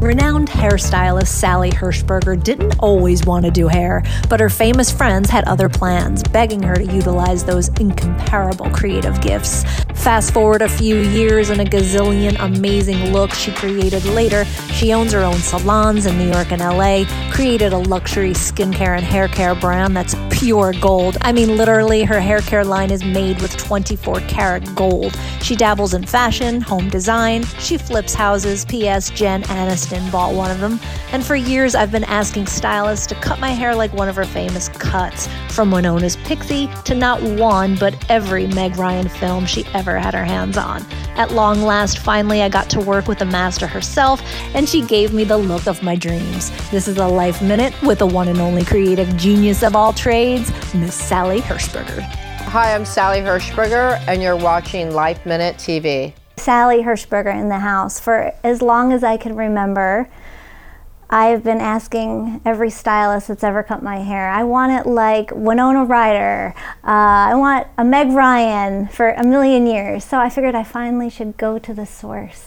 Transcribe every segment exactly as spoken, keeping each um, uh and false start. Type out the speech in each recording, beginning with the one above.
Renowned hairstylist Sally Hershberger didn't always want to do hair, but her famous friends had other plans, begging her to utilize those incomparable creative gifts. Fast forward a few years and a gazillion amazing looks she created later. She owns her own salons in New York and L A, created a luxury skincare and hair care brand that's pure gold. I mean, literally, her hair care line is made with twenty-four karat gold. She dabbles in fashion, home design, she flips houses. P S. Jen Aniston bought one of them. And for years, I've been asking stylists to cut my hair like one of her famous cuts, from Winona's Pixie to not one, but every Meg Ryan film she ever had her hands on. At long last, finally, I got to work with the master herself, and she gave me the look of my dreams. This is a Life Minute with the one and only creative genius of all trades, Miss Sally Hershberger. Hi, I'm Sally Hershberger, and you're watching Life Minute T V. Sally Hershberger in the house. For as long as I can remember, I've been asking every stylist that's ever cut my hair, I want it like Winona Ryder. Uh, I want a Meg Ryan for a million years. So I figured I finally should go to the source.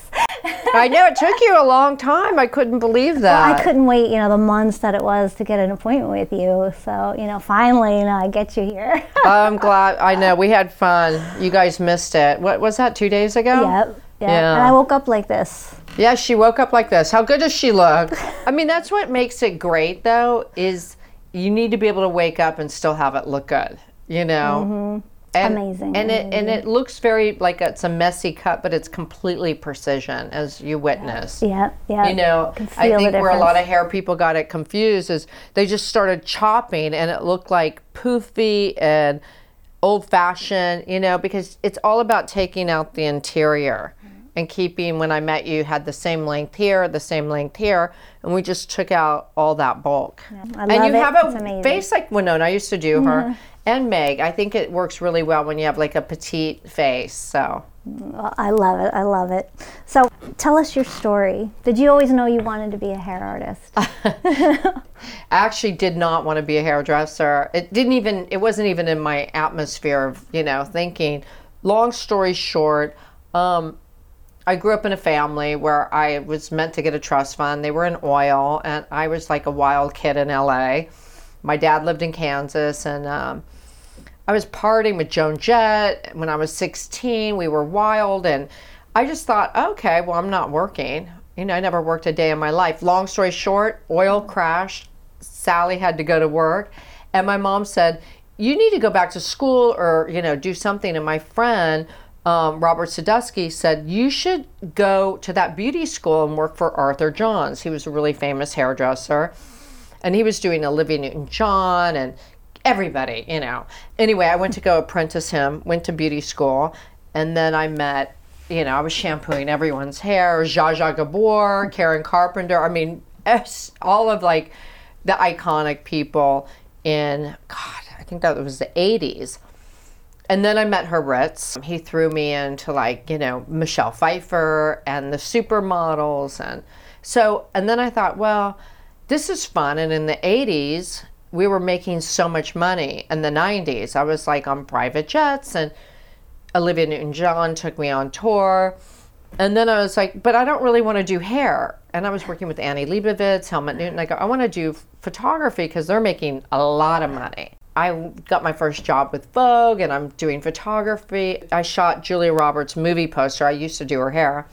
I know, it took you a long time. I couldn't believe that. Well, I couldn't wait, you know, the months that it was to get an appointment with you. So, you know, finally, you know, I get you here. I'm glad. I know, we had fun. You guys missed it. What was that, two days ago? Yep. Yep. Yeah. And I woke up like this. Yeah, she woke up like this. How good does she look? I mean, that's what makes it great, though, is you need to be able to wake up and still have it look good, you know? Mm-hmm. And, amazing. And it and it looks very, like it's a messy cut, but it's completely precision, as you witness. Yeah, yeah. You know, you I think where a lot of hair people got it confused is they just started chopping, and it looked like poofy and old-fashioned, you know, because it's all about taking out the interior and keeping, when I met you, had the same length here, the same length here, and we just took out all that bulk. Yeah, I love and you it. have it's a amazing. Face like Winona. I used to do her. Mm-hmm. And Meg, I think it works really well when you have like a petite face, so. Well, I love it, I love it. So, tell us your story. Did you always know you wanted to be a hair artist? I actually did not want to be a hairdresser. It didn't even, it wasn't even in my atmosphere of, you know, thinking. Long story short, um, I grew up in a family where I was meant to get a trust fund. They were in oil, and I was like a wild kid in L A. My dad lived in Kansas, and um, I was partying with Joan Jett when I was sixteen. We were wild, and I just thought, okay, well, I'm not working. You know, I never worked a day in my life. Long story short, oil crashed. Sally had to go to work, and my mom said, you need to go back to school or, you know, do something. And my friend, um, Robert Sadusky, said, you should go to that beauty school and work for Arthur Johns. He was a really famous hairdresser. And he was doing Olivia Newton-John and everybody, you know. Anyway, I went to go apprentice him, went to beauty school, and then I met, you know, I was shampooing everyone's hair, Zsa Zsa Gabor, Karen Carpenter, I mean, all of like the iconic people in, God, I think that was the eighties. And then I met Herb Ritts. He threw me into like, you know, Michelle Pfeiffer and the supermodels. And so, and then I thought, well, this is fun. And in the eighties, we were making so much money. In the nineties, I was like on private jets, and Olivia Newton-John took me on tour. And then I was like, but I don't really want to do hair. And I was working with Annie Leibovitz, Helmut Newton. I go, I want to do photography because they're making a lot of money. I got my first job with Vogue, and I'm doing photography. I shot Julia Roberts' movie poster. I used to do her hair.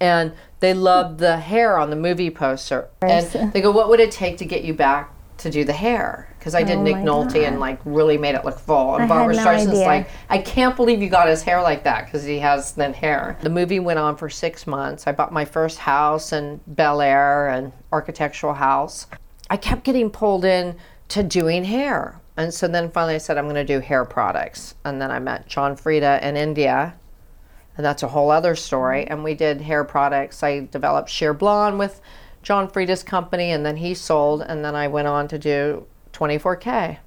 And they loved the hair on the movie poster. And they go, what would it take to get you back to do the hair? Because I did oh Nick Nolte God. and like really made it look full. And I Barbara no Streisand's idea. like, I can't believe you got his hair like that because he has thin hair. The movie went on for six months. I bought my first house in Bel Air, an architectural house. I kept getting pulled in to doing hair. And so then finally I said, I'm going to do hair products. And then I met John Frieda in India. And that's a whole other story. And we did hair products. I developed Sheer Blonde with John Frieda's company, and then he sold, and then I went on to do twenty-four K.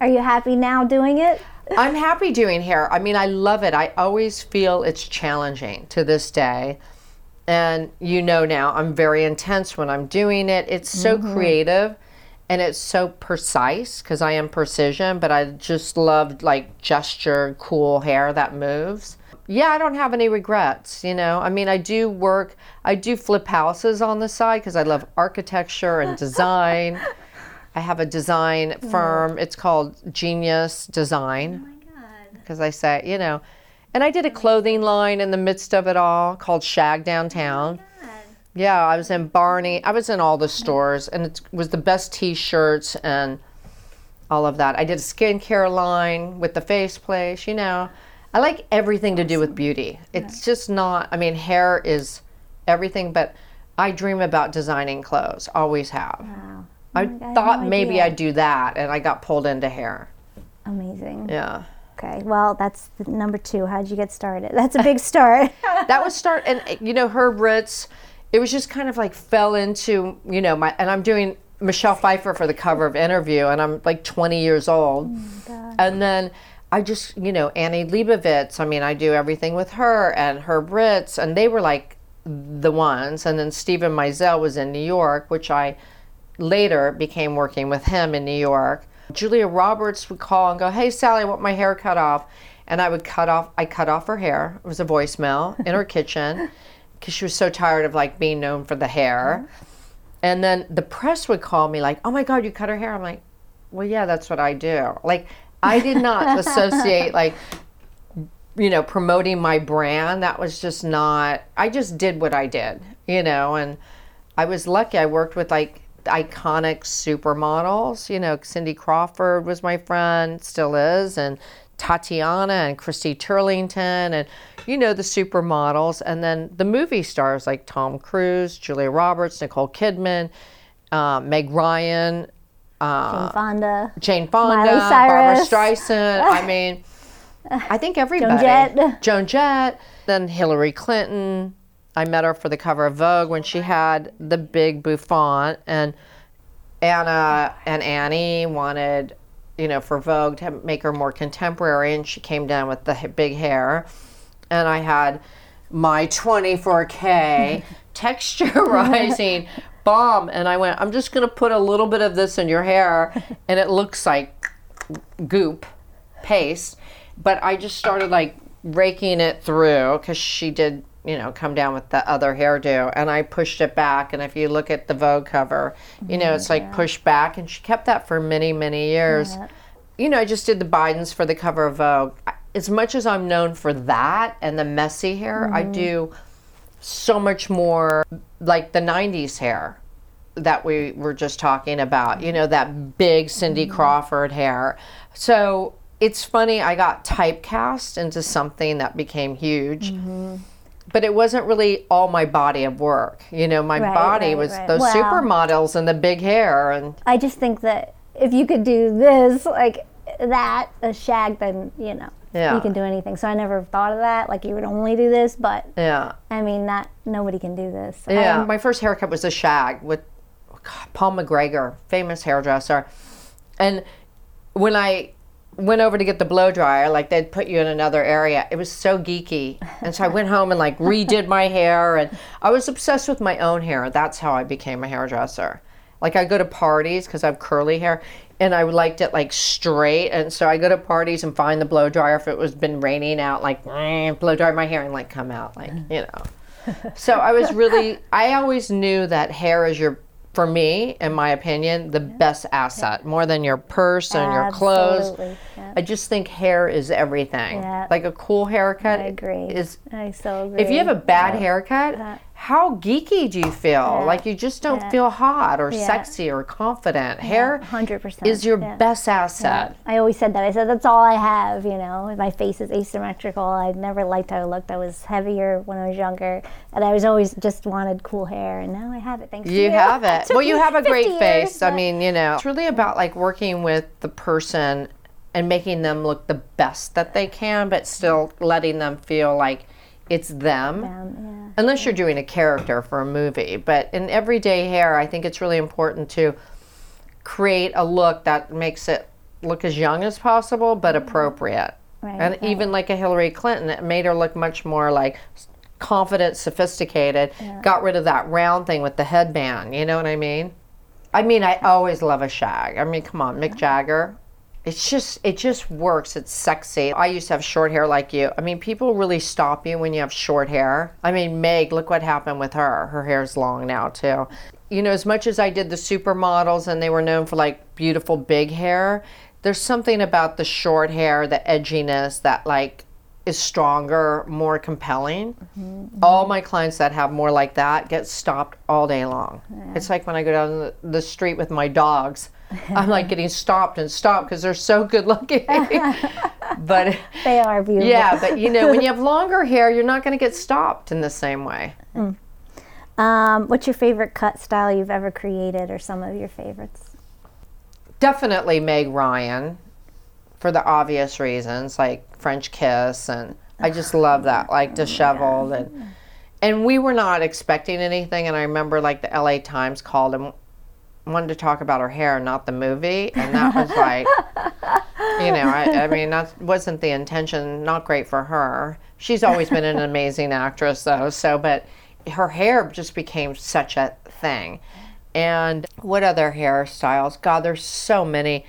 Are you happy now doing it? I'm happy doing hair. I mean, I love it. I always feel it's challenging to this day. And you know now, I'm very intense when I'm doing it. It's so mm-hmm. creative, and it's so precise, because I am precision, but I just love like gesture, cool hair that moves. yeah, I don't have any regrets, you know. I mean, I do work, I do flip houses on the side because I love architecture and design. I have a design firm. It's called Genius Design. Oh my God. Because I say, you know, and I did a clothing line in the midst of it all called Shag Downtown. Oh my God. Yeah, I was in Barney. I was in all the stores, and it was the best T-shirts and all of that. I did a skincare line with the face place, you know. I like everything to do with beauty. It's just not, I mean, hair is everything, but I dream about designing clothes, always have. Wow. I oh thought I maybe idea. I'd do that, and I got pulled into hair. Amazing. Yeah. Okay, well, that's number two. How'd you get started? That's a big start. That was start, and you know, Herb Ritts, it was just kind of like fell into, you know, my, and I'm doing Michelle Pfeiffer for the cover of Interview, and I'm like twenty years old. Oh and then I just, you know, Annie Leibovitz, I mean, I do everything with her and Herb Ritts, and they were like the ones. And then Stephen Meisel was in New York, which I later became working with him in New York. Julia Roberts would call and go, hey, Sally, I want my hair cut off. And I would cut off, I cut off her hair. It was a voicemail in her kitchen because she was so tired of like being known for the hair. Mm-hmm. And then the press would call me like, oh my God, you cut her hair? I'm like, well, yeah, that's what I do. Like, I did not associate like, you know, promoting my brand. That was just not, I just did what I did, you know, and I was lucky. I worked with like iconic supermodels, you know, Cindy Crawford was my friend, still is, and Tatiana and Christy Turlington and, you know, the supermodels, and then the movie stars like Tom Cruise, Julia Roberts, Nicole Kidman, uh, Meg Ryan, uh, Jane Fonda, Jane Fonda, Miley Cyrus, Barbara Streisand. I mean, I think everybody. Joan Jett. Joan Jett. Then Hillary Clinton. I met her for the cover of Vogue when she had the big bouffant, and Anna and Annie wanted, you know, for Vogue to make her more contemporary, and she came down with the big hair. And I had my twenty-four K texturizing bomb, and I went, I'm just gonna put a little bit of this in your hair, and it looks like goop paste. But I just started like raking it through because she did, you know, come down with the other hairdo, and I pushed it back. And if you look at the Vogue cover, you know, it's like pushed back, and she kept that for many, many years. Yeah. You know, I just did the Bidens for the cover of Vogue. As much as I'm known for that and the messy hair, mm-hmm. I do so much more like the nineties hair that we were just talking about, you know, that big Cindy mm-hmm. Crawford hair. So it's funny, I got typecast into something that became huge, mm-hmm. but it wasn't really all my body of work. You know, my right, body right, was right. those wow. supermodels and the big hair. And I just think that if you could do this, like that, a shag, then, you know. Yeah. You can do anything. So I never thought of that, like you would only do this, but yeah. I mean, that nobody can do this. Yeah. Um, my first haircut was a shag with God, Paul McGregor, famous hairdresser. And when I went over to get the blow dryer, like they'd put you in another area. It was so geeky. And so I went home and like redid my hair, and I was obsessed with my own hair. That's how I became a hairdresser. Like I go to parties because I have curly hair, and I liked it like straight. And so I go to parties and find the blow dryer if it was been raining out, like blow dry my hair and like come out, like, you know. So I was really, I always knew that hair is your, for me, in my opinion, the best asset, more than your purse and your clothes. Absolutely. Yep. I just think hair is everything. Yep. Like a cool haircut. I agree. Is, I so agree. If you have a bad yep. haircut, yep. how geeky do you feel? Yeah. Like you just don't yeah. feel hot or yeah. sexy or confident. Hair yeah, one hundred percent is your yeah. best asset. Yeah. I always said that. I said, that's all I have, you know. My face is asymmetrical. I never liked how I looked. I was heavier when I was younger. And I was always just wanted cool hair. And now I have it, thanks you to you. You have it. Well, you have a great years, face. But I mean, you know. It's really about like working with the person and making them look the best that they can, but still letting them feel like it's them. them yeah. Unless you're doing a character for a movie. But in everyday hair, I think it's really important to create a look that makes it look as young as possible, but appropriate. Right, and right. even like a Hillary Clinton, it made her look much more like confident, sophisticated, yeah. got rid of that round thing with the headband. You know what I mean? I mean, I always love a shag. I mean, come on, Mick Jagger. It's just, it just works. It's sexy. I used to have short hair like you. I mean, people really stop you when you have short hair. I mean, Meg, look what happened with her. Her hair's long now, too. You know, as much as I did the supermodels and they were known for, like, beautiful big hair, there's something about the short hair, the edginess that, like, is stronger, more compelling. Mm-hmm, mm-hmm. All my clients that have more like that get stopped all day long. Yeah. It's like when I go down the street with my dogs, I'm like getting stopped and stopped because they're so good looking. But they are beautiful. Yeah, but you know, when you have longer hair, you're not going to get stopped in the same way. Mm. Um, what's your favorite cut style you've ever created, or some of your favorites? Definitely Meg Ryan, for the obvious reasons, like French Kiss, and I just love that, like disheveled. Yeah. and and we were not expecting anything, and I remember like the L A Times called and wanted to talk about her hair, not the movie, and that was like, you know, I, I mean, that wasn't the intention, not great for her. She's always been an amazing actress though, so, but her hair just became such a thing. And what other hairstyles? God, there's so many.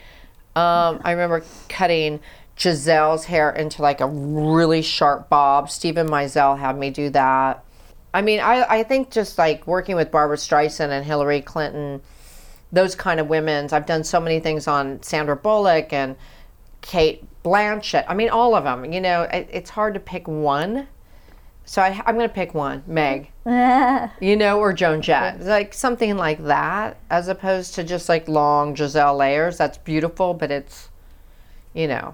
Um, I remember cutting Giselle's hair into like a really sharp bob. Stephen Meisel had me do that. I mean, I, I think just like working with Barbara Streisand and Hillary Clinton, those kind of women's. I've done so many things on Sandra Bullock and Cate Blanchett. I mean, all of them. You know, it, it's hard to pick one. So I, I'm going to pick one, Meg, you know, or Joan Jett, like something like that, as opposed to just like long Giselle layers. That's beautiful, but it's, you know,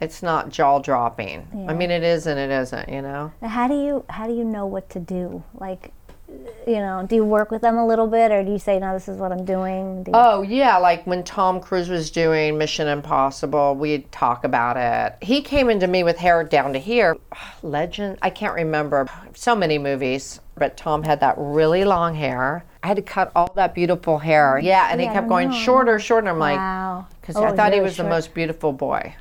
it's not jaw dropping. Yeah. I mean, it is and it isn't, you know. How do you how do you know what to do? Like, you know, do you work with them a little bit, or do you say, no, this is what I'm doing? Do you- oh, yeah. Like when Tom Cruise was doing Mission Impossible, we'd talk about it. He came into me with hair down to here. Legend. I can't remember so many movies, but Tom had that really long hair. I had to cut all that beautiful hair. Yeah, and yeah, he kept going shorter, shorter. I'm wow. like, because oh, I thought really he was short. The most beautiful boy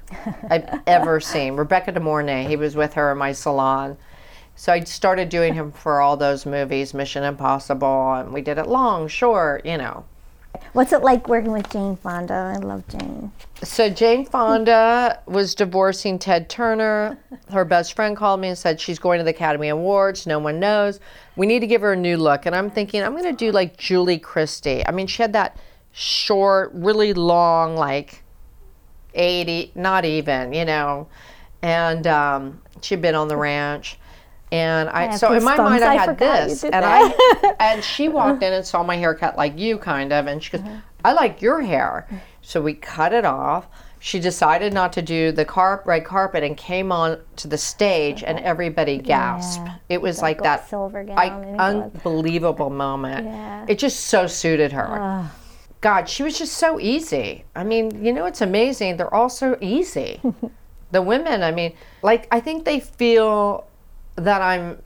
I've ever seen. Rebecca De Mornay, he was with her in my salon. So I started doing him for all those movies, Mission Impossible, and we did it long, short, you know. What's it like working with Jane Fonda? I love Jane. So Jane Fonda was divorcing Ted Turner. Her best friend called me and said, she's going to the Academy Awards. No one knows. We need to give her a new look. And I'm thinking, I'm going to do like Julie Christie. I mean, she had that short, really long, like eighty, not even, you know. And um, she'd been on the ranch. And I, I so in my mind I, I had this, and that. I and she walked in and saw my haircut like you kind of, and she goes, I like your hair. So we cut it off. She decided not to do the carp, red carpet, and came on to the stage, and everybody gasped. Yeah. It was the like that silver gown, I, unbelievable moment. Yeah. It just so suited her. Uh. God, she was just so easy. I mean, you know, it's amazing. They're all so easy. The women, I mean, like I think they feel that I'm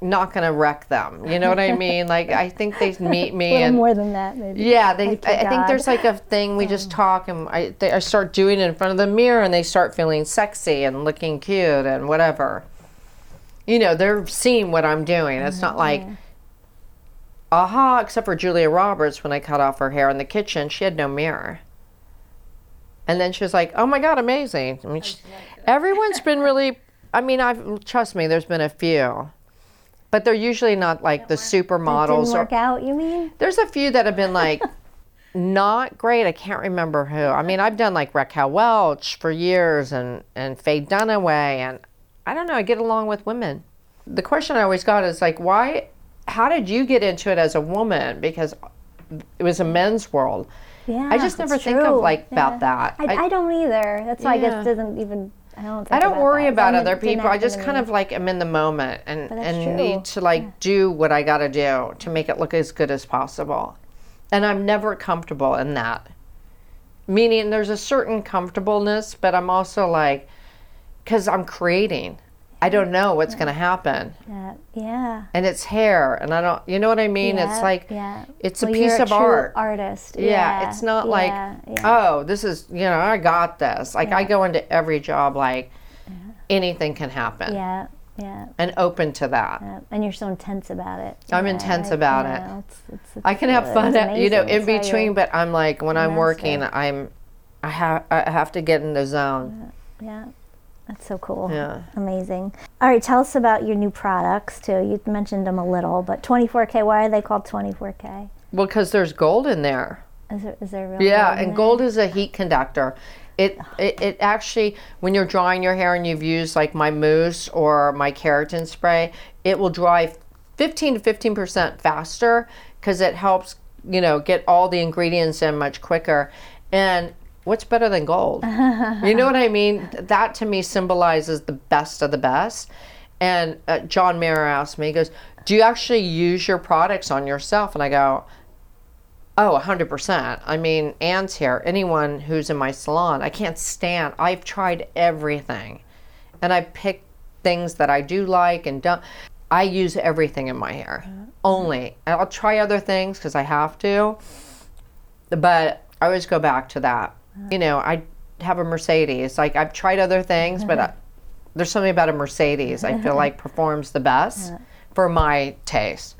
not gonna wreck them. You know what I mean? Like I think they meet me, a little and more than that, maybe. Yeah, they. Thank I, I think there's like a thing we just talk, and I, they, I start doing it in front of the mirror, and they start feeling sexy and looking cute and whatever. You know, they're seeing what I'm doing. It's mm-hmm. not like, aha, except for Julia Roberts when I cut off her hair in the kitchen, she had no mirror. And then she was like, "Oh my God, amazing!" I mean, she, everyone's been really. I mean, I've trust me, there's been a few, but they're usually not like the supermodels. It didn't work or, out, you mean? There's a few that have been like not great. I can't remember who. I mean, I've done like Raquel Welch for years and, and Faye Dunaway, and I don't know, I get along with women. The question I always got is like, why, how did you get into it as a woman? Because it was a men's world. Yeah, I just never think true. Of like yeah. about that. I, I, I don't either. That's why yeah. I guess it doesn't even... I don't, I don't about worry that. about other people. I just kind of like am in the moment and, and true. need to like yeah. do what I got to do to make it look as good as possible. And I'm never comfortable in that. Meaning there's a certain comfortableness, but I'm also like, because I'm creating. I don't know what's yeah. going to happen. Yeah. yeah. And it's hair. And I don't, you know what I mean? Yeah. It's like, yeah. it's well, a piece you're a of true art. artist. Yeah. yeah. It's not yeah. like, yeah. oh, this is, you know, I got this. Like, yeah. I go into every job like yeah. anything can happen. Yeah. Yeah. And open to that. Yeah. And you're so intense about it. I'm yeah. intense about I, it. You know, it's, it's, it's I can have fun, at, you know, in it's between, but I'm like, when I'm working, it. I'm I have I have to get in the zone. Yeah. yeah. That's so cool. Yeah. Amazing. All right, tell us about your new products, too. You mentioned them a little, but twenty-four K, why are they called twenty-four K? Well, because there's gold in there. Is there, is there real yeah, gold in and there? Gold is a heat conductor. It, it it actually, when you're drying your hair and you've used, like, my mousse or my keratin spray, it will dry fifteen to fifteen percent faster because it helps, you know, get all the ingredients in much quicker. And what's better than gold? You know what I mean? That to me symbolizes the best of the best. And uh, John Mayer asked me, he goes, do you actually use your products on yourself? And I go, oh, one hundred percent. I mean, Anne's here, anyone who's in my salon, I can't stand, I've tried everything. And I pick things that I do like and don't. I use everything in my hair, only. And I'll try other things because I have to, but I always go back to that. You know, I have a Mercedes. Like, I've tried other things, but I, there's something about a Mercedes I feel like performs the best for my taste.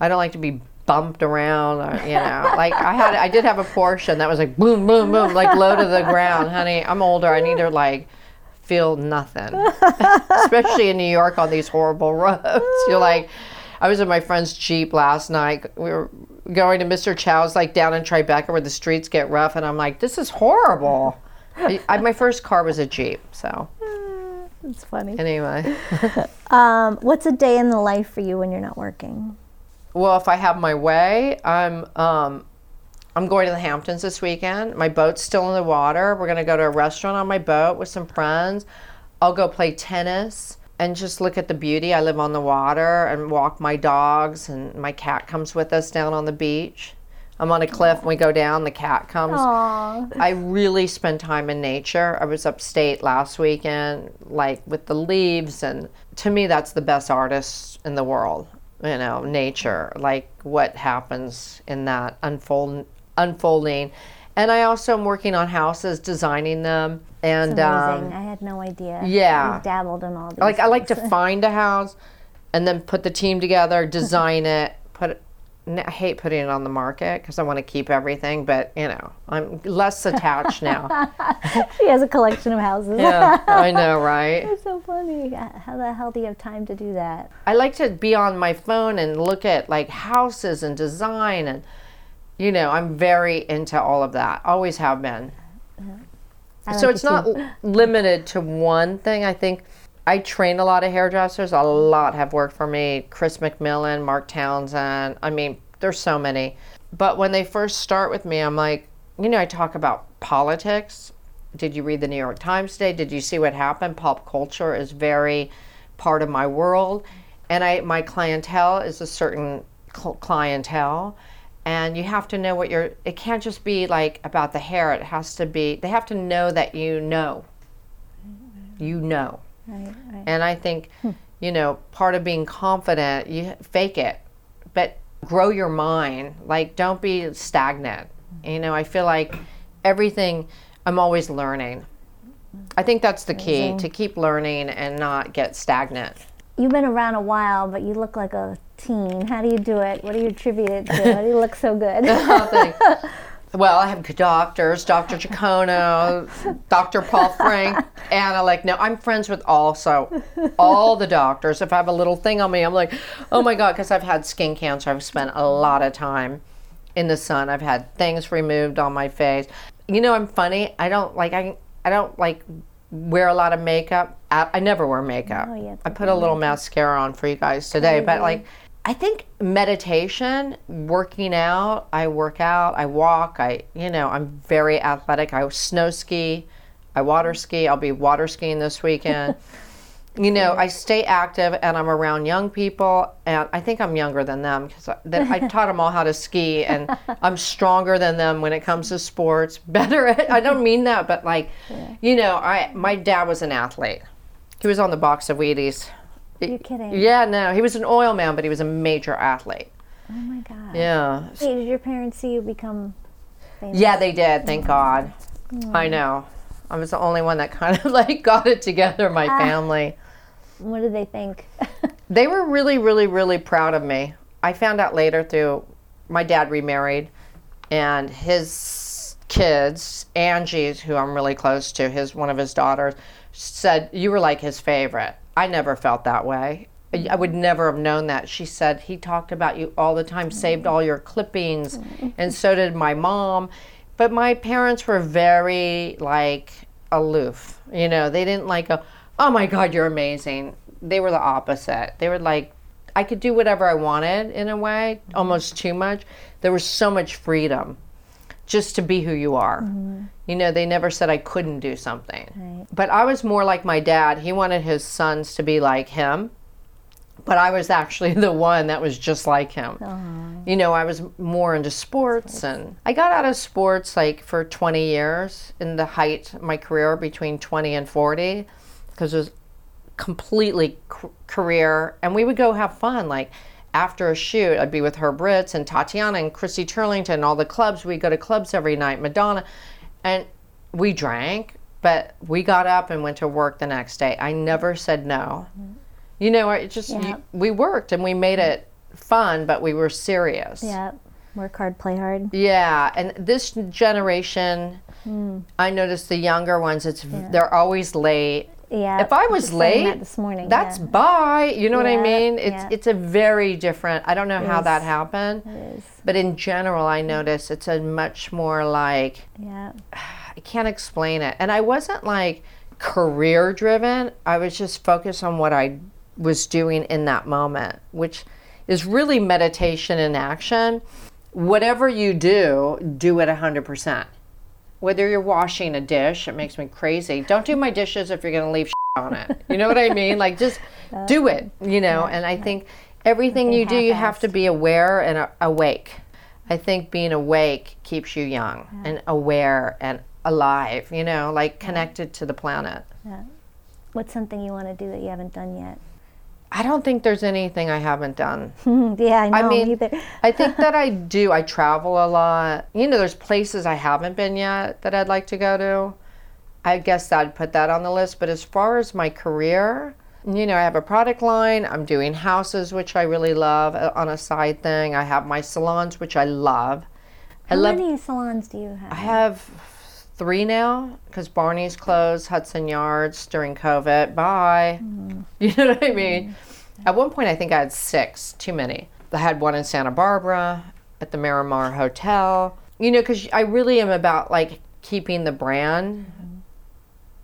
I don't like to be bumped around, or, you know. Like, I had, I did have a Porsche and that was like boom, boom, boom, like low to the ground. Honey, I'm older. I need to, like, feel nothing, especially in New York on these horrible roads. You're like, I was in my friend's Jeep last night. We were going to Mister Chow's, like, down in Tribeca where the streets get rough, and I'm like, this is horrible. I, I, my first car was a Jeep, so. It's funny. Anyway. um, what's a day in the life for you when you're not working? Well, if I have my way, I'm um, I'm going to the Hamptons this weekend. My boat's still in the water. We're going to go to a restaurant on my boat with some friends. I'll go play tennis and just look at the beauty. I live on the water and walk my dogs, and my cat comes with us down on the beach. I'm on a cliff, and we go down, the cat comes. Aww. I really spend time in nature. I was upstate last weekend, like, with the leaves, and to me, that's the best artist in the world, you know, nature, like what happens in that unfold, unfolding. And I also am working on houses, designing them. And um, I had no idea. Yeah. I dabbled in all these Like things. I like to find a house and then put the team together, design it, put it, I hate putting it on the market because I want to keep everything, but, you know, I'm less attached now. She has a collection of houses. Yeah, I know, right? It's so funny. How the hell do you have time to do that? I like to be on my phone and look at, like, houses and design and, you know, I'm very into all of that. Always have been. Like so it's not l- limited to one thing. I think I train a lot of hairdressers. A lot have worked for me. Chris McMillan, Mark Townsend. I mean, there's so many. But when they first start with me, I'm like, you know, I talk about politics. Did you read the New York Times today? Did you see what happened? Pop culture is very part of my world. And I, my clientele is a certain cl- clientele. And you have to know what you're, it can't just be like about the hair. It has to be, they have to know that you know. You know. Right, right. And I think, hmm. you know, part of being confident, you fake it, but grow your mind. Like, don't be stagnant. You know, I feel like everything, I'm always learning. I think that's the Amazing. key, to keep learning and not get stagnant. You've been around a while, but you look like a teen. How do you do it? What do you attribute it to? How do you look so good? Oh, well, I have good doctors, Doctor Giacono, Doctor Paul Frank, Anna. Like, no, I'm friends with also all the doctors. If I have a little thing on me, I'm like, oh my God, because I've had skin cancer. I've spent a lot of time in the sun. I've had things removed on my face. You know, I'm funny. I don't like, I, I don't like wear a lot of makeup. I, I never wear makeup. Oh, yeah, I put a little makeup. mascara on for you guys today, oh, but yeah. like, I think meditation, working out, I work out, I walk, I, you know, I'm very athletic. I snow ski, I water ski. I'll be water skiing this weekend. You know, I stay active and I'm around young people, and I think I'm younger than them because I, I taught them all how to ski, and I'm stronger than them when it comes to sports, better at, I don't mean that, but like, yeah. you know, I my dad was an athlete. He was on the box of Wheaties. You're kidding. Yeah, no. He was an oil man, but he was a major athlete. Oh, my God. Yeah. Wait, did your parents see you become famous? Yeah, they did. Thank yeah. God. Yeah. I know. I was the only one that kind of, like, got it together, my ah. family. What did they think? They were really, really, really proud of me. I found out later through my dad remarried, and his kids, Angie's, who I'm really close to, his one of his daughters, said, you were like his favorite. I never felt that way. I would never have known that. She said, he talked about you all the time, saved all your clippings, and so did my mom. But my parents were very, like, aloof. You know, they didn't like, a, oh my God, you're amazing. They were the opposite. They were like, I could do whatever I wanted in a way, almost too much. There was so much freedom just to be who you are. Mm-hmm. You know, they never said I couldn't do something. Right. But I was more like my dad. He wanted his sons to be like him. But I was actually the one that was just like him. Aww. You know, I was more into sports, and I got out of sports like for twenty years in the height of my career, between twenty and forty, because it was completely c- career. And we would go have fun. Like after a shoot, I'd be with Herb Ritts and Tatiana and Christy Turlington and all the clubs. We'd go to clubs every night, Madonna. And we drank, but we got up and went to work the next day. I never said no. Mm-hmm. You know, it just yeah. you, we worked and we made it fun, but we were serious. Yeah, work hard, play hard. Yeah, and this generation, mm. I noticed the younger ones, it's yeah. they're always late. Yeah. If I was just late, that this morning, that's yeah. bye. You know yeah. what I mean? It's yeah. it's a very different. I don't know it how is. that happened, it is. But in general, I noticed it's a much more like. Yeah. I can't explain it, and I wasn't like career driven. I was just focused on what I was doing in that moment, which is really meditation in action. Whatever you do, do it one hundred percent. Whether you're washing a dish, it makes me crazy. Don't do my dishes if you're going to leave shit on it. You know what I mean? Like, just do it, you know? And I think everything you do, you have to be aware and awake. I think being awake keeps you young and aware and alive, you know, like connected to the planet. Yeah. What's something you want to do that you haven't done yet? I don't think there's anything I haven't done. Yeah, I know. I mean, either. I think that I do. I travel a lot. You know, there's places I haven't been yet that I'd like to go to. I guess I'd put that on the list. But as far as my career, you know, I have a product line. I'm doing houses, which I really love, on a side thing. I have my salons, which I love. How I love, many salons do you have? I have three now, because Barney's closed, Hudson Yards during COVID. Bye. Mm. You know what I mean? At one point, I think I had six. Too many. I had one in Santa Barbara at the Miramar Hotel. You know, because I really am about, like, keeping the brand mm-hmm.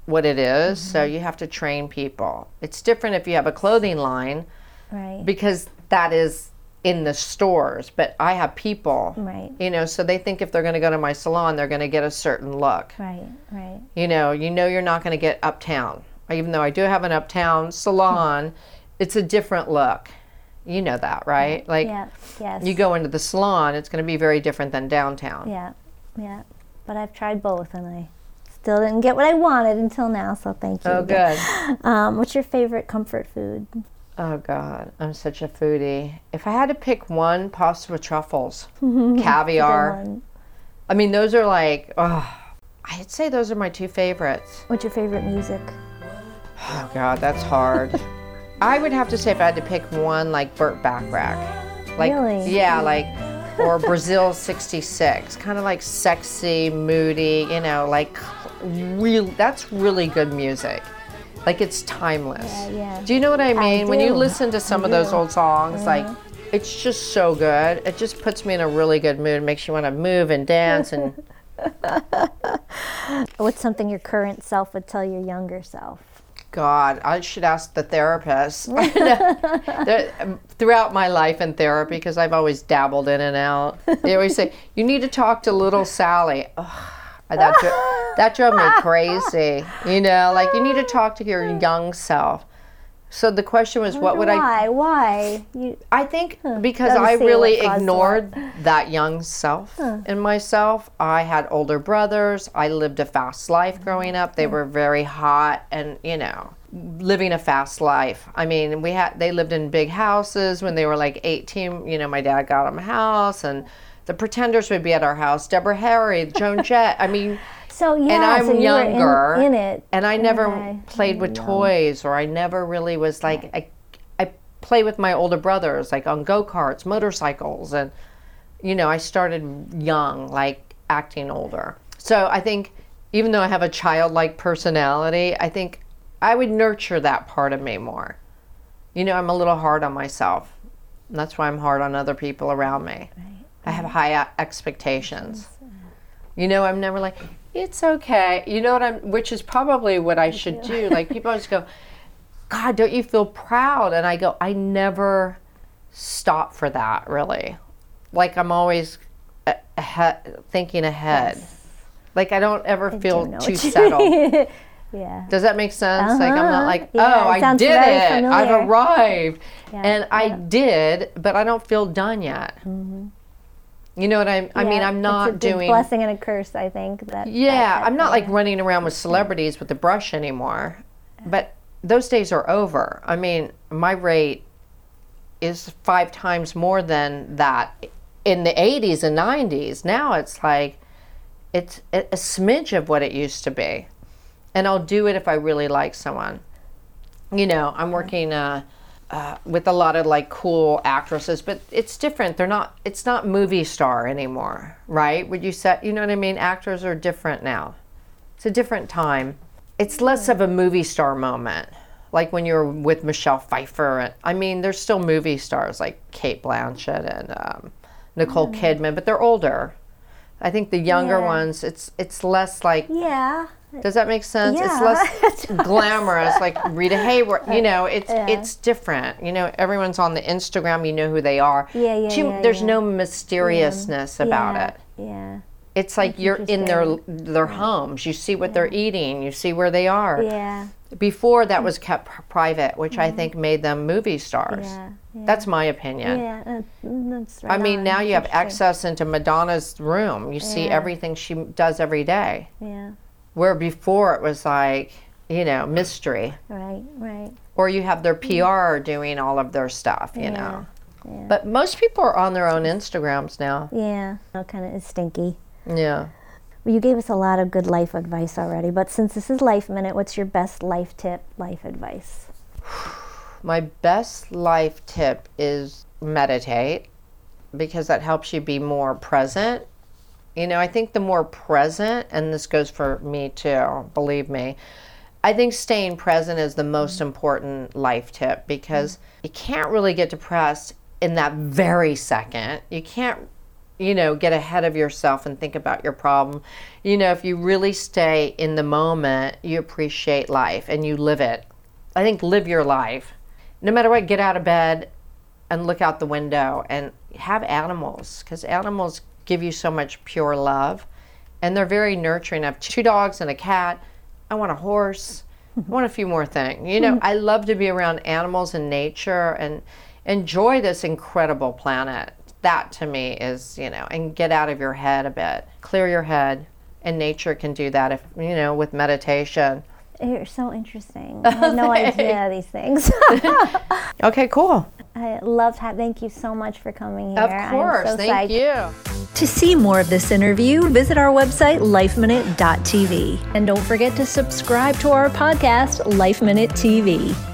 what it is. Mm-hmm. So you have to train people. It's different if you have a clothing line. Right. Because that is in the stores, but I have people, right. you know, so they think if they're going to go to my salon, they're going to get a certain look. Right, right. You know, you know you're not going to get uptown. Even though I do have an uptown salon, it's a different look. You know that, right? Like, yeah. yes. you go into the salon, it's going to be very different than downtown. Yeah, yeah. But I've tried both, and I still didn't get what I wanted until now, so thank you. Oh, good. Um, what's your favorite comfort food? Oh, God, I'm such a foodie. If I had to pick one, pasta with truffles, caviar. I mean, those are like, oh, I'd say those are my two favorites. What's your favorite music? Oh, God, that's hard. I would have to say if I had to pick one, like Burt Bacharach. Like, really? Yeah, like, or Brazil sixty-six. Kind of like sexy, moody, you know, like, real. That's really good music. Like, it's timeless. Yeah, yeah. Do you know what I mean? I do. When you listen to some I of do. those old songs, mm-hmm. like, it's just so good. It just puts me in a really good mood. Makes you want to move and dance. And what's something your current self would tell your younger self? God, I should ask the therapist. Throughout my life in therapy, because I've always dabbled in and out, they always say, you need to talk to little Sally. Ugh. That, dro- that drove me crazy, you know, like you need to talk to your young self. So the question was, I what would why, I... Why? Why? You... I think because I really ignored that. that young self huh. in myself. I had older brothers. I lived a fast life growing up. They were very hot and, you know, living a fast life. I mean, we had they lived in big houses when they were like eighteen. You know, my dad got them a house and... The Pretenders would be at our house. Deborah Harry, Joan Jett. I mean, so yeah, and I'm so you younger, were in, in it, and I never I, played I with young. toys, or I never really was like I. I play with my older brothers, like on go-karts, motorcycles, and you know, I started young, like acting older. So I think even though I have a childlike personality, I think I would nurture that part of me more. You know, I'm a little hard on myself. And that's why I'm hard on other people around me. Right. I have high expectations. You know, I'm never like, it's okay. You know what I'm, which is probably what I should do. Like people always go, God, don't you feel proud? And I go, I never stop for that, really. Like I'm always ahead, thinking ahead. Yes. Like I don't ever I feel do too settled. Yeah. Does that make sense? Uh-huh. Like I'm not like, oh, yeah, I did it. Familiar. I've arrived. Yeah. And yeah. I did, but I don't feel done yet. Mm-hmm. You know what I, I yeah, mean? I'm not it's a big doing... blessing and a curse, I think. That, yeah, that, that, I'm not yeah. like running around with celebrities with a brush anymore. But those days are over. I mean, my rate is five times more than that in the eighties and nineties. Now it's like, it's a smidge of what it used to be. And I'll do it if I really like someone. You know, I'm working... Uh, Uh, with a lot of like cool actresses, but it's different. They're not, it's not movie star anymore, right? Would you say, you know what I mean? Actors are different now. It's a different time. It's less of a movie star moment. Like when you're with Michelle Pfeiffer. And, I mean, there's still movie stars like Cate Blanchett and um, Nicole mm. Kidman, but they're older. I think the younger yeah. ones, it's it's less like... Yeah. Does that make sense? Yeah. It's less glamorous, like Rita Hayworth. You know, it's yeah. it's different. You know, everyone's on the Instagram. You know who they are. Yeah, yeah, Too, yeah There's yeah. no mysteriousness yeah. about yeah. it. Yeah. It's like That's you're in their their yeah. homes. You see what yeah. they're eating. You see where they are. Yeah. Before that was kept private, which yeah. I think made them movie stars. Yeah. Yeah. That's my opinion. Yeah, that's right. I mean, on. now you have access into Madonna's room. You yeah. see everything she does every day. Yeah. Where before it was like, you know, mystery. Right, right. Or you have their P R yeah. doing all of their stuff, you yeah. know. Yeah. But most people are on their own Instagrams now. Yeah. All kind of is stinky. Yeah. Well, you gave us a lot of good life advice already, but since this is Life Minute, what's your best life tip, life advice? My best life tip is meditate, because that helps you be more present. You know, I think the more present, and this goes for me too, believe me, I think staying present is the most mm-hmm. important life tip, because mm-hmm. you can't really get depressed in that very second. You can't, you know, get ahead of yourself and think about your problem. You know, if you really stay in the moment, you appreciate life and you live it. I think live your life. No matter what, get out of bed and look out the window and have animals, because animals give you so much pure love and they're very nurturing. I have two dogs and a cat. I want a horse. I want a few more things. You know, I love to be around animals and nature and enjoy this incredible planet. That to me is, you know, and get out of your head a bit. Clear your head, and nature can do that, if you know, with meditation. You're so interesting. I had no idea these things. Okay, cool. I loved having. Thank you so much for coming here. Of course, so thank psyched. you. To see more of this interview, visit our website, life minute dot t v. And don't forget to subscribe to our podcast, Life Minute T V.